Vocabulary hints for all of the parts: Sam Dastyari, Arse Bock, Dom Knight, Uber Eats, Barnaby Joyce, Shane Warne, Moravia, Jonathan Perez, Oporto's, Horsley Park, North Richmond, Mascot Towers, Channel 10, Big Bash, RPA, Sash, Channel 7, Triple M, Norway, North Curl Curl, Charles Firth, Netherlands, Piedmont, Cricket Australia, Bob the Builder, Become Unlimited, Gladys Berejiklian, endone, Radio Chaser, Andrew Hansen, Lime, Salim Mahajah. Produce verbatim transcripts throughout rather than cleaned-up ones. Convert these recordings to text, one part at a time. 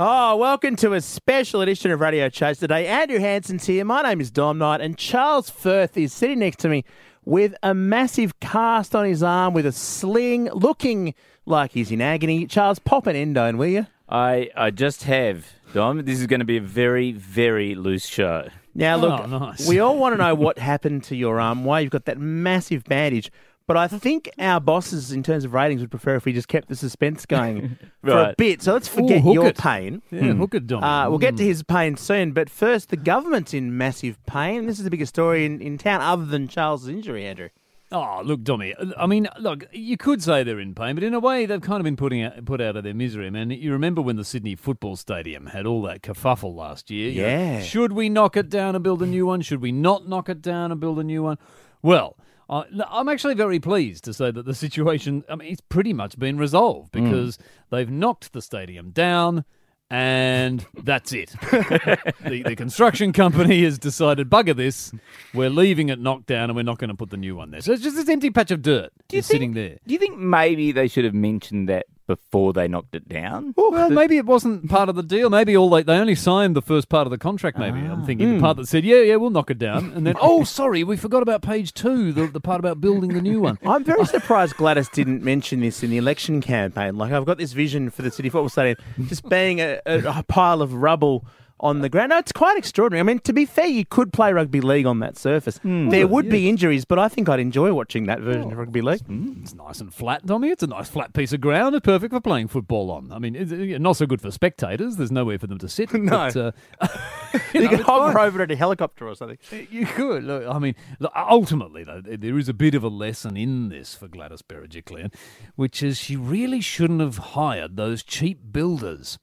Oh, welcome to a special edition of Radio Chaser today. Andrew Hansen's here. My name is Dom Knight, and Charles Firth is sitting next to me with a massive cast on his arm, with a sling, looking like he's in agony. Charles, pop an endone, will you? I, I just have, Dom. This is going to be a very, very loose show. Now, look, oh, nice. We all want to know what happened to your arm, why you've got that massive bandage. But I think our bosses, in terms of ratings, would prefer if we just kept the suspense going right. for a bit. So let's forget Ooh, your it. pain. Yeah, hmm. hook it, Dom. Uh, we'll get to his pain soon. But first, the government's in massive pain. This is the biggest story in, in town, other than Charles' injury, Andrew. Oh, look, Dommy, I mean, look, you could say they're in pain, but in a way they've kind of been putting out, put out of their misery, man. You remember when the Sydney Football Stadium had all that kerfuffle last year? Yeah. You know, should we knock it down and build a new one? Should we not knock it down and build a new one? Well, I, I'm actually very pleased to say that the situation, I mean, it's pretty much been resolved because mm. they've knocked the stadium down. And that's it. the, the construction company has decided, bugger this, we're leaving it knocked down and we're not going to put the new one there. So it's just this empty patch of dirt that's sitting there. Do you think maybe they should have mentioned that before they knocked it down? Well, well the, maybe it wasn't part of the deal. Maybe all they, they only signed the first part of the contract, maybe. Ah, I'm thinking mm. the part that said, yeah, yeah, we'll knock it down. And then, oh, sorry, we forgot about page two, the, the part about building the new one. I'm very surprised Gladys didn't mention this in the election campaign. Like, I've got this vision for the City Football Stadium just being a, a, a pile of rubble on the ground. No, it's quite extraordinary. I mean, to be fair, you could play rugby league on that surface. Mm. There would yeah. be injuries, but I think I'd enjoy watching that version oh, of rugby league. It's, mm, it's nice and flat, Tommy. It's a nice flat piece of ground. It's perfect for playing football on. I mean, it's not so good for spectators. There's nowhere for them to sit. No. But, uh, you you know, could hover fine. over in a helicopter or something. You could. Look, I mean, look, ultimately, though, there is a bit of a lesson in this for Gladys Berejiklian, which is she really shouldn't have hired those cheap builders.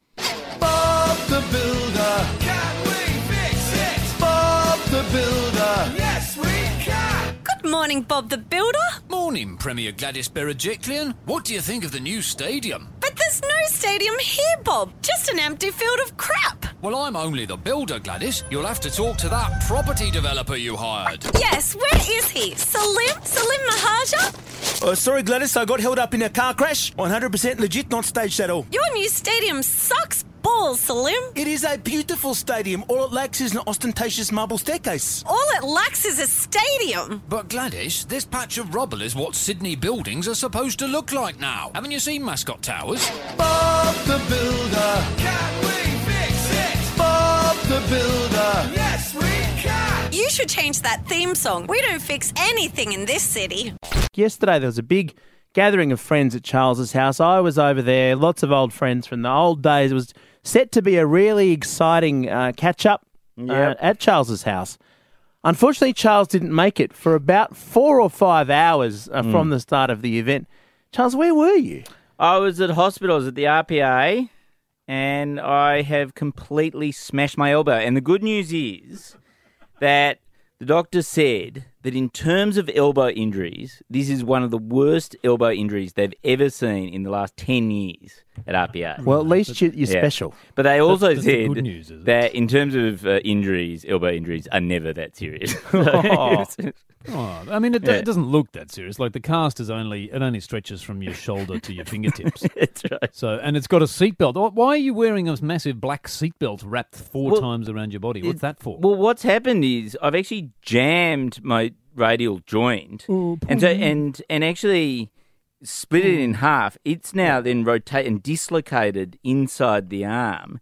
Bob the Builder, can we fix it? Bob the Builder, yes we can! Good morning, Bob the Builder. Morning, Premier Gladys Berejiklian. What do you think of the new stadium? But there's no stadium here, Bob. Just an empty field of crap. Well, I'm only the builder, Gladys. You'll have to talk to that property developer you hired. Yes, where is he? Salim? Salim Mahajah? Uh, sorry, Gladys, I got held up in a car crash. one hundred percent legit, not staged at all. Your new stadium sucks, balls, Salim. It is a beautiful stadium. All it lacks is an ostentatious marble staircase. All it lacks is a stadium. But Gladys, this patch of rubble is what Sydney buildings are supposed to look like now. Haven't you seen Mascot Towers? Bob the Builder, can we fix it? Bob the Builder, yes we can. You should change that theme song. We don't fix anything in this city. Yesterday there was a big gathering of friends at Charles's house. I was over there, lots of old friends from the old days. It was set to be a really exciting uh, catch-up yep. uh, at Charles's house. Unfortunately, Charles didn't make it for about four or five hours uh, mm. from the start of the event. Charles, where were you? I was at hospitals at the R P A, and I have completely smashed my elbow. And the good news is that the doctor said that in terms of elbow injuries, this is one of the worst elbow injuries they've ever seen in the last ten years at R P A. Well, at least you're yeah. special. But they also that's, that's said the news, that in terms of uh, injuries, elbow injuries are never that serious. oh. oh, I mean, it, yeah. it doesn't look that serious. Like the cast is only, it only stretches from your shoulder to your fingertips. That's right. So, and it's got a seatbelt. Why are you wearing a massive black seatbelt wrapped four well, times around your body? What's it, that for? Well, what's happened is I've actually jammed my radial joint, Ooh, and so and and actually split it in half. It's now then rotate and dislocated inside the arm,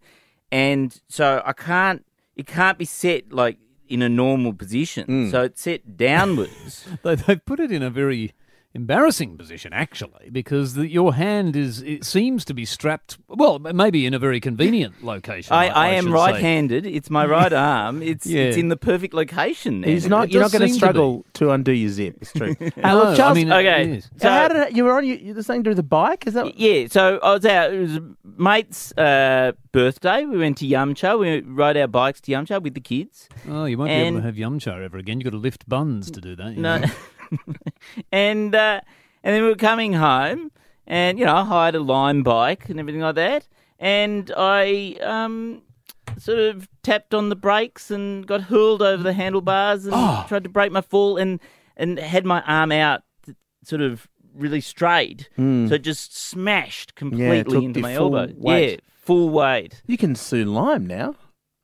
and so I can't. It can't be set like in a normal position. Mm. So it's set downwards. they they put it in a very embarrassing position, actually, because the, your hand is it seems to be strapped. Well, maybe in a very convenient location. I, I, I am right-handed. Say. It's my right arm. It's yeah. it's in the perfect location. He's not. You're not going to struggle to undo your zip. It's true. no, uh, look, Charles, I mean, okay. It, so how did it, you were on? You, you were saying to do the bike? Is that? Yeah. So I was out. It was a mate's uh, birthday. We went to Yamcha. We rode our bikes to Yamcha with the kids. Oh, you won't and, be able to have Yamcha ever again. You've got to lift buns to do that. You no. Know? and uh, and then we were coming home, and you know I hired a Lime bike and everything like that, and I um, sort of tapped on the brakes and got hurled over the handlebars and oh. tried to break my fall and and had my arm out sort of really straight, mm. so it just smashed completely yeah, into my elbow. Weight. Yeah, full weight. You can sue Lime now.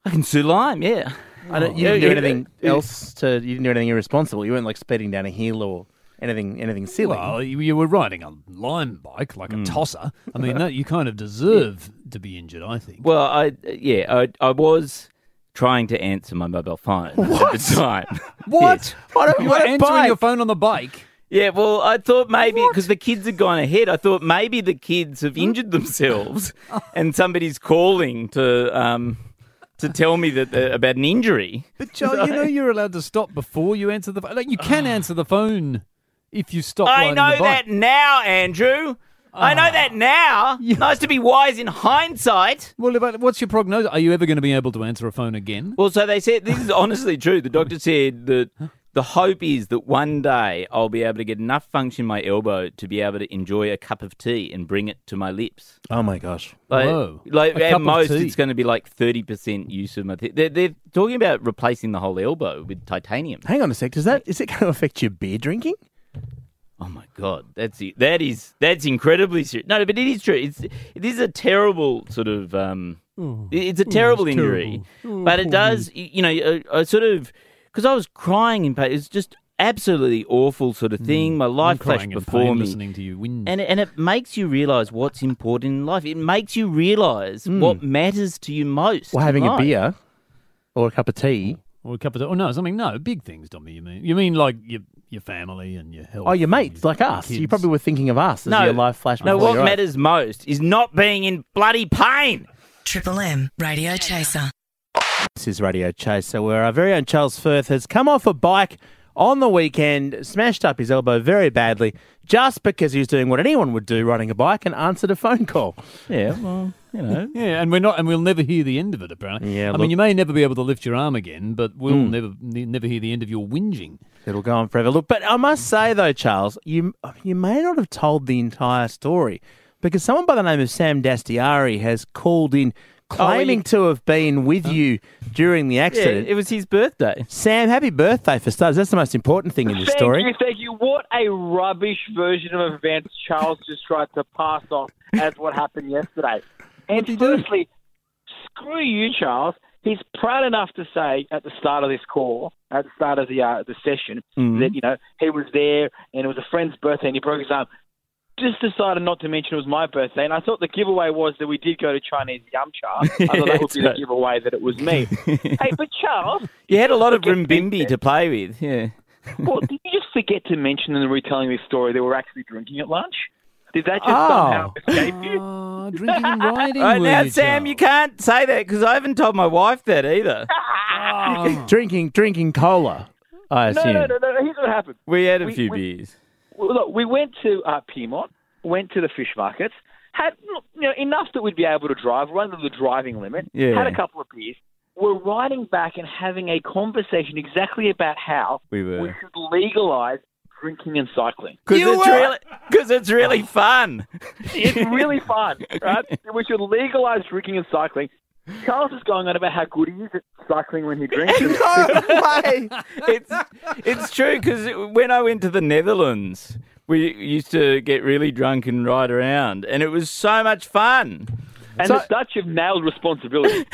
I can sue Lime, yeah. Oh. I don't, you didn't do anything else to. You didn't do anything irresponsible. You weren't like speeding down a hill or anything, anything silly. Well, you, you were riding a Lime bike like a mm. tosser. I mean, no, you kind of deserve yeah. to be injured, I think. Well, I yeah, I, I was trying to answer my mobile phone what? at the time. What? Yeah. I don't, you were answering bike. your phone on the bike. Yeah, well, I thought maybe, because the kids had gone ahead, I thought maybe the kids have injured themselves and somebody's calling to um, to tell me that uh, about an injury. But, Joe, so, you know you're allowed to stop before you answer the phone. Like, you can uh, answer the phone if you stop riding the bike. I know that now, Andrew. Uh, I know that now. Yeah. Nice to be wise in hindsight. Well, but what's your prognosis? Are you ever going to be able to answer a phone again? Well, so they said, this is honestly true. The doctor said that... Huh? The hope is that one day I'll be able to get enough function in my elbow to be able to enjoy a cup of tea and bring it to my lips. Oh, my gosh. Like, Whoa. Like at most, it's going to be like thirty percent use of my... Th- they're, they're talking about replacing the whole elbow with titanium. Hang on a sec. Does that, is it going to affect your beer drinking? Oh, my God. That's it. That is, that's incredibly serious. No, but it is true. It's, it is a terrible sort of... Um, oh, it's a terrible oh, it's injury. Terrible. Oh, but it does, you know, a, a sort of... Because I was crying in pain. It's just absolutely awful sort of thing. Mm. My life flashed before me. Listening to you win. And, and it makes you realise what's important in life. It makes you realise mm. what matters to you most. Well, having life. a beer or a cup of tea. Or a cup of tea. Oh, no, something. No, big things, Dommy, you mean. You mean like your your family and your health. Oh, your mates, your, like your us. Kids. You probably were thinking of us as no, your life flashed no, before No, what matters most is not being in bloody pain. Triple M, Radio Chaser. This is Radio Chaser, where our very own Charles Firth has come off a bike on the weekend, smashed up his elbow very badly, just because he was doing what anyone would do, riding a bike, and answered a phone call. Yeah, well, you know. yeah, and we're not, and we'll never hear the end of it, apparently. Yeah, I look, mean, you may never be able to lift your arm again, but we'll mm. never never hear the end of your whinging. It'll go on forever. Look, but I must say, though, Charles, you you may not have told the entire story, because someone by the name of Sam Dastyari has called in claiming oh, you... to have been with you during the accident. Yeah, it was his birthday. Sam, happy birthday for starters. That's the most important thing in this thank story. Thank you, thank you. What a rubbish version of events Charles just tried to pass on as what happened yesterday. And firstly, screw you, Charles. He's proud enough to say at the start of this call, at the start of the, uh, the session, mm-hmm. that, you know, he was there and it was a friend's birthday and he broke his arm. Just decided not to mention it was my birthday, and I thought the giveaway was that we did go to Chinese Yum Cha. I thought yeah, that would be right. the giveaway that it was me. Hey, but Charles... You had a lot of rimbimbi to play with, yeah. Well, did you just forget to mention in the retelling this story that we're actually drinking at lunch? Did that just oh. somehow escape you? Oh, drinking and riding. Right now, you, Sam, Charles? You can't say that, because I haven't told my wife that either. oh. Drinking drinking cola, I assume. No, no, no, no. Here's what happened. We had a we, few we, beers. Look, we went to uh, Piedmont, went to the fish markets, had you know enough that we'd be able to drive, run to the driving limit, yeah. had a couple of beers. We're riding back and having a conversation exactly about how we, were. we should legalise drinking and cycling. Because it's, really, it's really fun. It's really fun, right? We should legalise drinking and cycling. Charles is going on about how good he is at cycling when he drinks. No way! It's, it's true, because when I went to the Netherlands, we used to get really drunk and ride around, and it was so much fun. And so, the Dutch have nailed responsibility.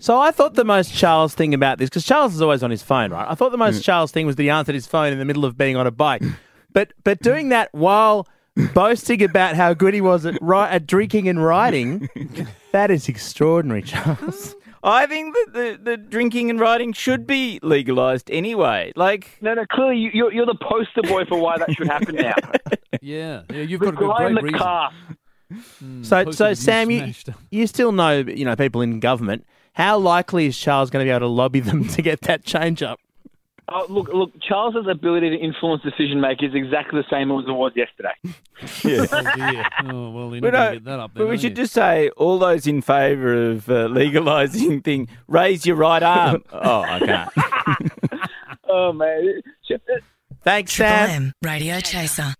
So I thought the most Charles thing about this, because Charles is always on his phone, right? I thought the most mm. Charles thing was that he answered his phone in the middle of being on a bike. But, but doing that while... boasting about how good he was at, ri- at drinking and riding. That is extraordinary, Charles. I think that the, the drinking and riding should be legalised anyway. Like, No, no, clearly you, you're, you're the poster boy for why that should happen now. yeah, yeah, you've the got a good great the reason. Car. Mm, so, so Sam, you, you still know, you know people in government. How likely is Charles going to be able to lobby them to get that change up? Oh, look, look, Charles's ability to influence decision-making is exactly the same as it was yesterday. Yeah. oh, dear. Oh, well, we, don't, get that up there, but we should you? just say, all those in favour of uh, legalising thing, raise your right arm. oh, I can't. oh, man. Thanks, Sam. Triple M Radio Chaser.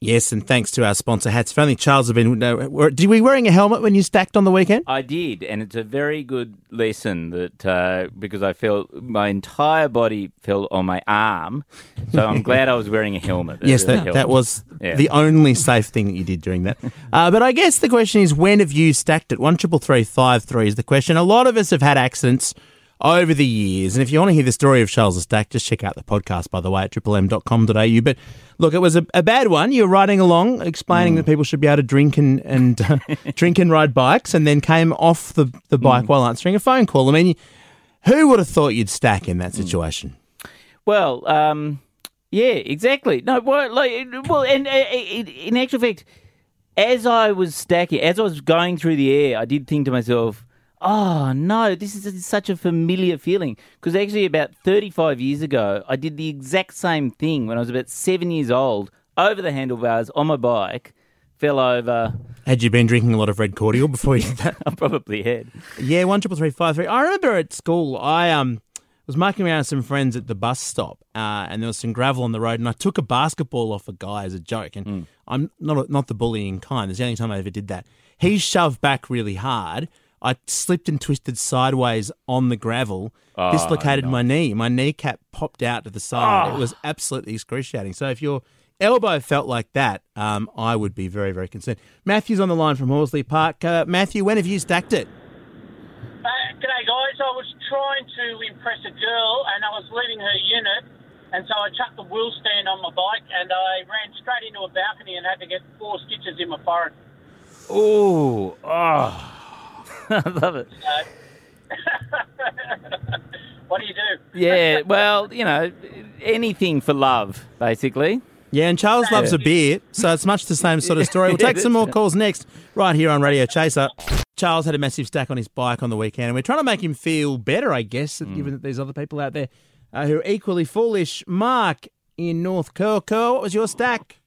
Yes, and thanks to our sponsor, Hats. If only Charles had been... No, were, did, were you wearing a helmet when you stacked on the weekend? I did, and it's a very good lesson that uh, because I felt my entire body fell on my arm, so I'm glad I was wearing a helmet. Yes, that, helmet. that was yeah. the only safe thing that you did during that. Uh, but I guess the question is, when have you stacked it? one triple three five three is the question. A lot of us have had accidents over the years, and if you want to hear the story of Charles' stack, just check out the podcast, by the way, at triple m dot com dot a u. But look, it was a, a bad one. You were riding along, explaining mm. that people should be able to drink and, and uh, drink and ride bikes, and then came off the, the bike mm. while answering a phone call. I mean, who would have thought you'd stack in that situation? Well, um, yeah, exactly. No, well, like, well and, and in actual fact, as I was stacking, as I was going through the air, I did think to myself, oh, no, this is such a familiar feeling, because actually about thirty-five years ago, I did the exact same thing when I was about seven years old, over the handlebars on my bike, fell over. Had you been drinking a lot of red cordial before you did that? I probably had. Yeah, one triple three five three. I remember at school, I um was mucking around with some friends at the bus stop, uh, and there was some gravel on the road, and I took a basketball off a guy as a joke, and mm. I'm not not the bullying kind. It's the only time I ever did that. He shoved back really hard. I slipped and twisted sideways on the gravel, oh, dislocated no. my knee. My kneecap popped out to the side. Oh. It was absolutely excruciating. So if your elbow felt like that, um, I would be very, very concerned. Matthew's on the line from Horsley Park. Uh, Matthew, when have you stacked it? Uh, g'day, guys. I was trying to impress a girl, and I was leaving her unit, and so I chucked the wheel stand on my bike, and I ran straight into a balcony and had to get four stitches in my forehead. Ooh, ah. Oh. I love it. What do you do? Yeah, well, you know, anything for love, basically. Yeah, and Charles loves a beer, so it's much the same sort of story. We'll take some more calls next, right here on Radio Chaser. Charles had a massive stack on his bike on the weekend, and we're trying to make him feel better, I guess, mm. given that there's other people out there uh, who are equally foolish. Mark in North Curl Curl, what was your stack?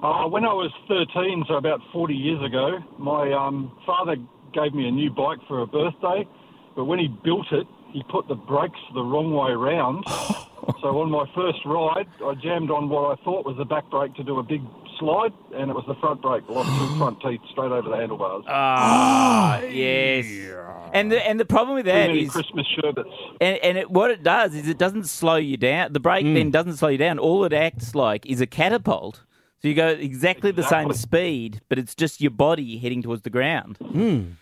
Uh, when I was thirteen, so about forty years ago, my um, father gave me a new bike for a birthday, but when he built it, he put the brakes the wrong way round. So on my first ride, I jammed on what I thought was the back brake to do a big slide, and it was the front brake. Lost two front teeth straight over the handlebars. Ah, oh, yes. And the, and the problem with that is Christmas sherbets. And, and it, what it does is it doesn't slow you down. The brake mm. then doesn't slow you down. All it acts like is a catapult. So you go exactly, exactly the same speed, but it's just your body heading towards the ground. Mm.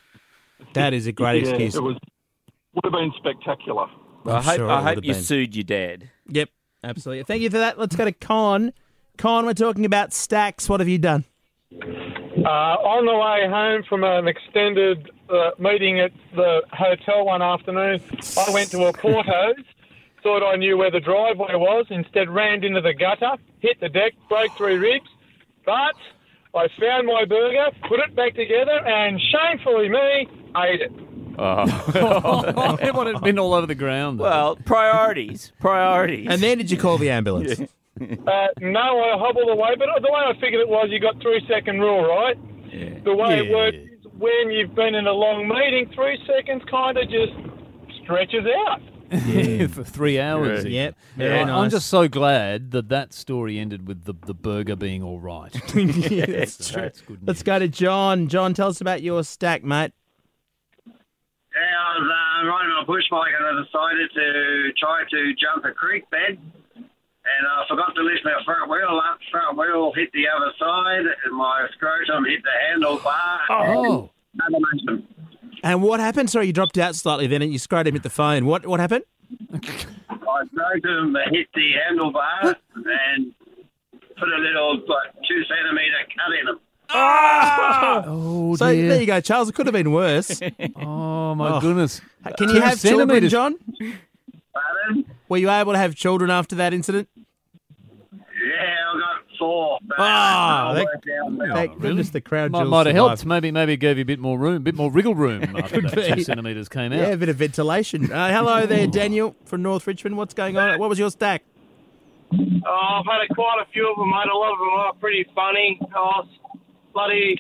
That is a great yeah, excuse. It was, would have been spectacular. Well, I hope, sure I hope you been. sued your dad. Yep, absolutely. Thank you for that. Let's go to Con. Con, we're talking about stacks. What have you done? Uh, on the way home from an extended uh, meeting at the hotel one afternoon, I went to Oporto's. Thought I knew where the driveway was, instead rammed into the gutter, hit the deck, broke three ribs, but I found my burger, put it back together, and shamefully me, ate it. Oh. It would have been all over the ground. Though. Well, priorities, priorities. And then did you call the ambulance? Yeah. uh, no, I hobbled away, but the way I figured it was, you got three-second rule, right? Yeah. The way yeah. it works is when you've been in a long meeting, three seconds kind of just stretches out. Yeah. For three hours. Yeah. Yeah. Yeah. I'm nice. just so glad that that story ended with the, the burger being all right. yeah, that's so true. That's good news. Let's go to John. John, tell us about your stack, mate. Yeah, I was uh, riding on a push bike and I decided to try to jump a creek bed, and I forgot to lift my front wheel up. Front wheel hit the other side, and my scrotum hit the handlebar. Oh. And And what happened? Sorry, you dropped out slightly then and you scrotum hit the phone. What what happened? I scrotum hit the handlebar and put a little like two centimetre cut in them. Ah! Oh, so dear. There you go, Charles. It could have been worse. oh, my oh. goodness. Can you have children, John? Pardon? Were you able to have children after that incident? Four. Ah, oh, thank goodness the crowd might, might have helped. Maybe, maybe it gave you a bit more room, a bit more wriggle room after that two centimetres came out. Yeah, a bit of ventilation. Uh, hello there, Daniel from North Richmond. What's going on? What was your stack? Oh, I've had a, quite a few of them, mate. A lot of them are pretty funny. I was bloody,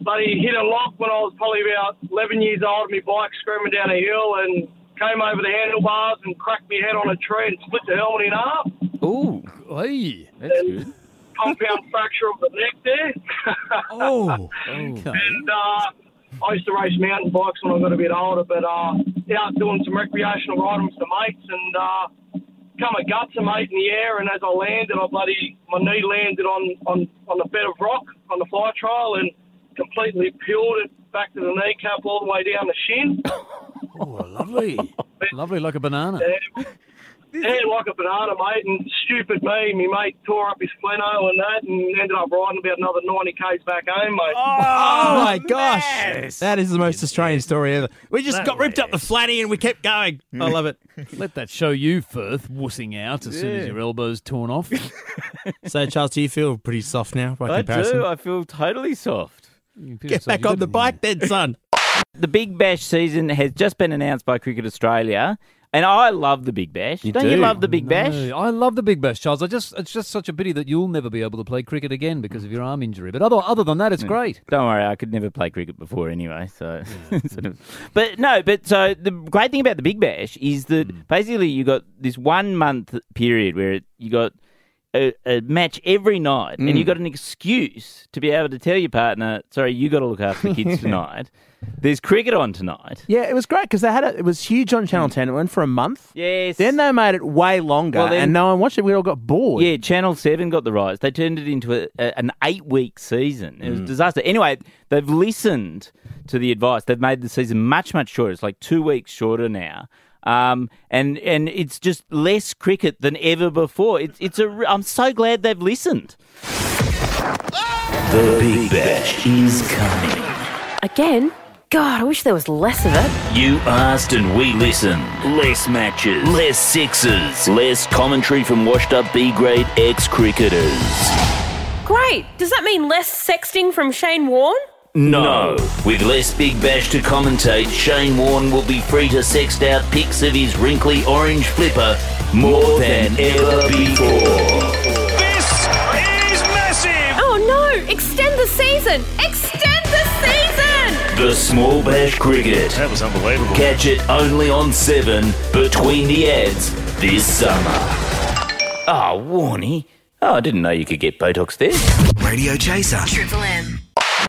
bloody hit a lock when I was probably about eleven years old. My bike screaming down a hill and came over the handlebars and cracked my head on a tree and split the helmet in half. Ooh, hey, that's and, good. compound fracture of the neck there. Oh. And uh, I used to race mountain bikes when I got a bit older, but uh, out doing some recreational riding with some mates, and uh, come a gutter, mate, in the air, and as I landed, I bloody, my knee landed on, on, on the bed of rock on the fly trial, and completely peeled it back to the kneecap all the way down the shin. Oh, lovely. But, lovely, like a banana. Yeah, yeah, like a banana, mate, and stupid me, my mate tore up his fleno and that, and ended up riding about another ninety kays back home, mate. Oh, oh my gosh. Yes. That is the most Australian story ever. We just that got ripped is. up the flatty and we kept going. I love it. Let that show you, Firth, wussing out as yeah. soon as your elbow's torn off. So, Charles, do you feel pretty soft now by I comparison? I do. I feel totally soft. Get soft. back you on the bike then, son. The Big Bash season has just been announced by Cricket Australia. And I love the Big Bash. You Don't do. you love the Big no, Bash? I love the Big Bash, Charles. I just It's just such a pity that you'll never be able to play cricket again because of your arm injury. But other, other than that, it's mm. great. Don't worry, I could never play cricket before anyway. So, yeah. sort of. But no, but so the great thing about the Big Bash is that mm. basically you got this one-month period where it, you got a, a match every night mm. and you got an excuse to be able to tell your partner, sorry, you got to look after the kids tonight. There's cricket on tonight. Yeah, it was great because they had it. It was huge on Channel ten. It went for a month. Yes. Then they made it way longer, well, then, and no one watched it. We all got bored. Yeah, Channel seven got the rights. They turned it into a, a, an eight-week season. It was mm. a disaster. Anyway, they've listened to the advice. They've made the season much, much shorter. It's like two weeks shorter now. Um, and and it's just less cricket than ever before. It's it's a. I'm so glad they've listened. The Big Bash is coming again. God, I wish there was less of it. You asked and we listened. Less matches. Less sixes. Less commentary from washed-up B-grade ex-cricketers. Great. Does that mean less sexting from Shane Warne? No. no. With less Big Bash to commentate, Shane Warne will be free to sext out pics of his wrinkly orange flipper more, more than, than ever before. This is massive! Oh, no. Extend the season. Extend the season! The Small Bash Cricket. That was unbelievable. Catch it only on seven between the ads this summer. Oh, Warnie. Oh, I didn't know you could get Botox there. Radio Chaser. Triple M.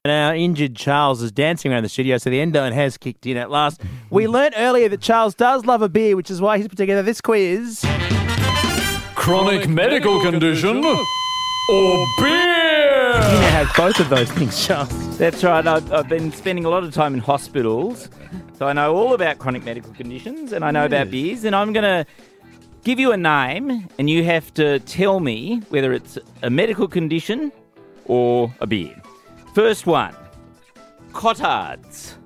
Now, injured Charles is dancing around the studio, so the endone has kicked in at last. We learnt earlier that Charles does love a beer, which is why he's put together this quiz. Chronic, Chronic medical, medical condition, condition or beer? You now have both of those things, Charles. That's right. I've, I've been spending a lot of time in hospitals, so I know all about chronic medical conditions and I know yes. about beers, and I'm going to give you a name and you have to tell me whether it's a medical condition or a beer. First one, Cotard's.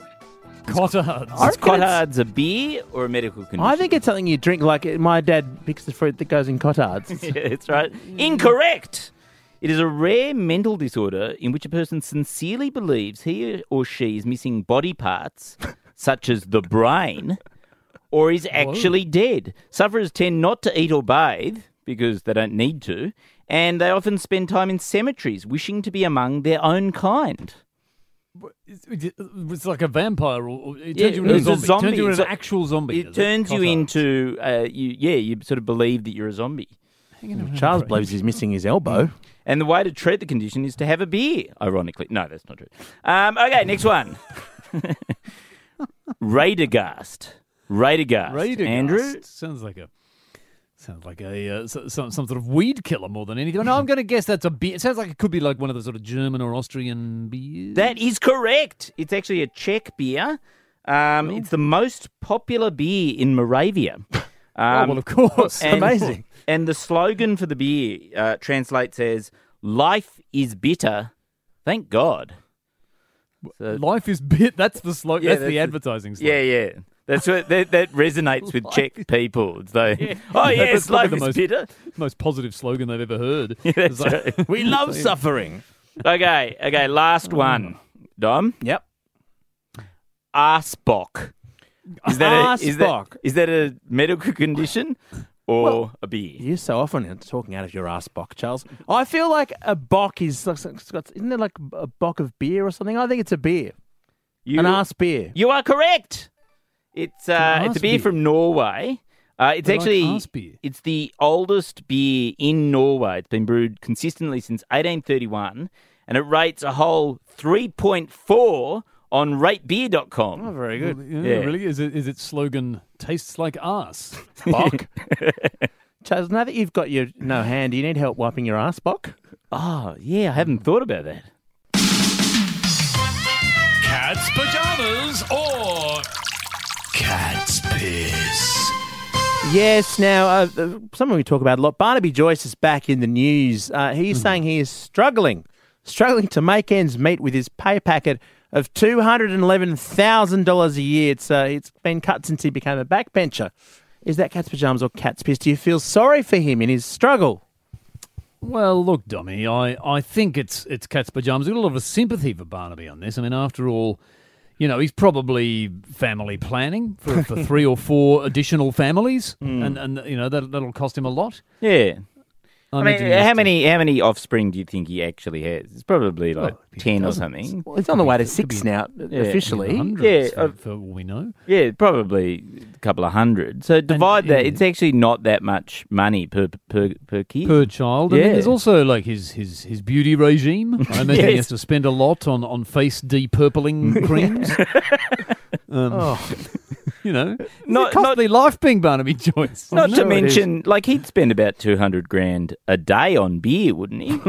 Cotard's. Is Cotard's a beer or a medical condition? I think it's something you drink, like my dad picks the fruit that goes in Cotard's. Yeah, that's right. Incorrect! It is a rare mental disorder in which a person sincerely believes he or she is missing body parts, such as the brain, or is actually Whoa. dead. Sufferers tend not to eat or bathe, because they don't need to, and they often spend time in cemeteries wishing to be among their own kind. It's like a vampire, or it turns yeah, you into a zombie. zombie. It turns you into an actual zombie. It turns it? you into, uh, you, yeah, you sort of believe that you're a zombie. Charles believes he's missing his elbow. And the way to treat the condition is to have a beer, ironically. No, that's not true. Um, okay, next one. Radegast. Radegast. Radegast. Andrew? Sounds like a... Sounds like a uh, so, some some sort of weed killer more than anything. No, I'm going to guess that's a beer. It sounds like it could be like one of the sort of German or Austrian beers. That is correct. It's actually a Czech beer. Um, oh. It's the most popular beer in Moravia. Um, oh, well, of course. And, Amazing. And the slogan for the beer uh, translates as, life is bitter, thank God. So, life is bitter? That's the slogan. Yeah, that's, that's the advertising slogan. Yeah, yeah. That's what, that, that resonates with Czech people. So, yeah. Oh, yes, yeah, life is most, bitter. Most positive slogan they've ever heard. Yeah, that's like, right. We love suffering. Okay, okay, last one. Dom? Yep. Arse Bock. Is that, a, is, that, is that a medical condition or well, a beer? You're so often talking out of your arse, Bock, Charles. I feel like a bock is, isn't there like a bock of beer or something? I think it's a beer. You, An arse beer. You are correct. It's uh, it's a beer, beer from Norway. Uh, it's but actually it's the oldest beer in Norway. It's been brewed consistently since eighteen thirty-one, and it rates a whole three point four on rate beer dot com. Oh, very good. Yeah, yeah. Really? Is it, is its slogan, tastes like arse? Bock? Charles, now that you've got your no hand, do you need help wiping your arse, Bock? Oh, yeah, I haven't thought about that. Cat's pajamas or cat's piss? Yes, now, uh, someone we talk about a lot, Barnaby Joyce is back in the news. Uh, he's mm. saying he is struggling, struggling to make ends meet with his pay packet of two hundred eleven thousand dollars a year. It's uh, It's been cut since he became a backbencher. Is that cat's pajamas or cat's piss? Do you feel sorry for him in his struggle? Well, look, Dommy, I, I think it's it's cat's pajamas. I've got a lot of sympathy for Barnaby on this. I mean, after all, you know, he's probably family planning for, for three or four additional families. Mm. And, and, you know, that, that'll cost him a lot. Yeah. I mean, how many how many offspring do you think he actually has? It's probably like well, ten or something. Well, it's on the way to six now, yeah, officially. Yeah, for, uh, for all we know. Yeah, probably a couple of hundred. So divide and, that. Yeah. It's actually not that much money per per per kid per child. Yeah. And then there's also like his his, his beauty regime. I imagine yes. he has to spend a lot on on face depurpling creams. um, oh. You know, not costly not, life being Barnaby Joyce. Not to mention, like, he'd spend about two hundred grand a day on beer, wouldn't he?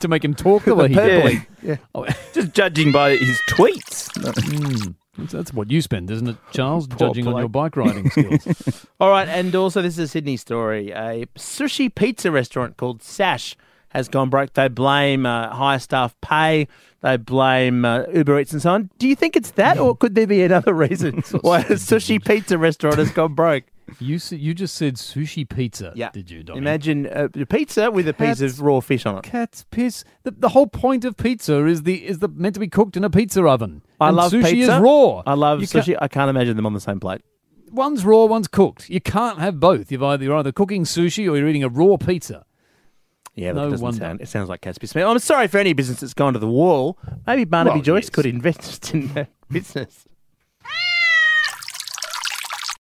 To make him talk the way he did. Yeah. Oh, just judging by his tweets. Mm, that's what you spend, isn't it, Charles? Poor judging bloke. On your bike riding skills. All right, and also this is a Sydney story. A sushi pizza restaurant called Sash has gone broke. They blame uh, higher staff pay. They blame uh, Uber Eats and so on. Do you think it's that, or could there be another reason why a sushi pizza restaurant has gone broke? You you just said sushi pizza, yeah. Did you, Dominic? Imagine a pizza with a cat's, piece of raw fish on it. Cat's piss. The, the whole point of pizza is the is the meant to be cooked in a pizza oven. I and love sushi pizza. Is raw. I love you sushi. Can't, I can't imagine them on the same plate. One's raw, one's cooked. You can't have both. You've either, you're either cooking sushi or you're eating a raw pizza. Yeah, but no it doesn't sound, it sounds like cat's piss. I'm sorry for any business that's gone to the wall. Maybe Barnaby well, Joyce yes. could invest in that business.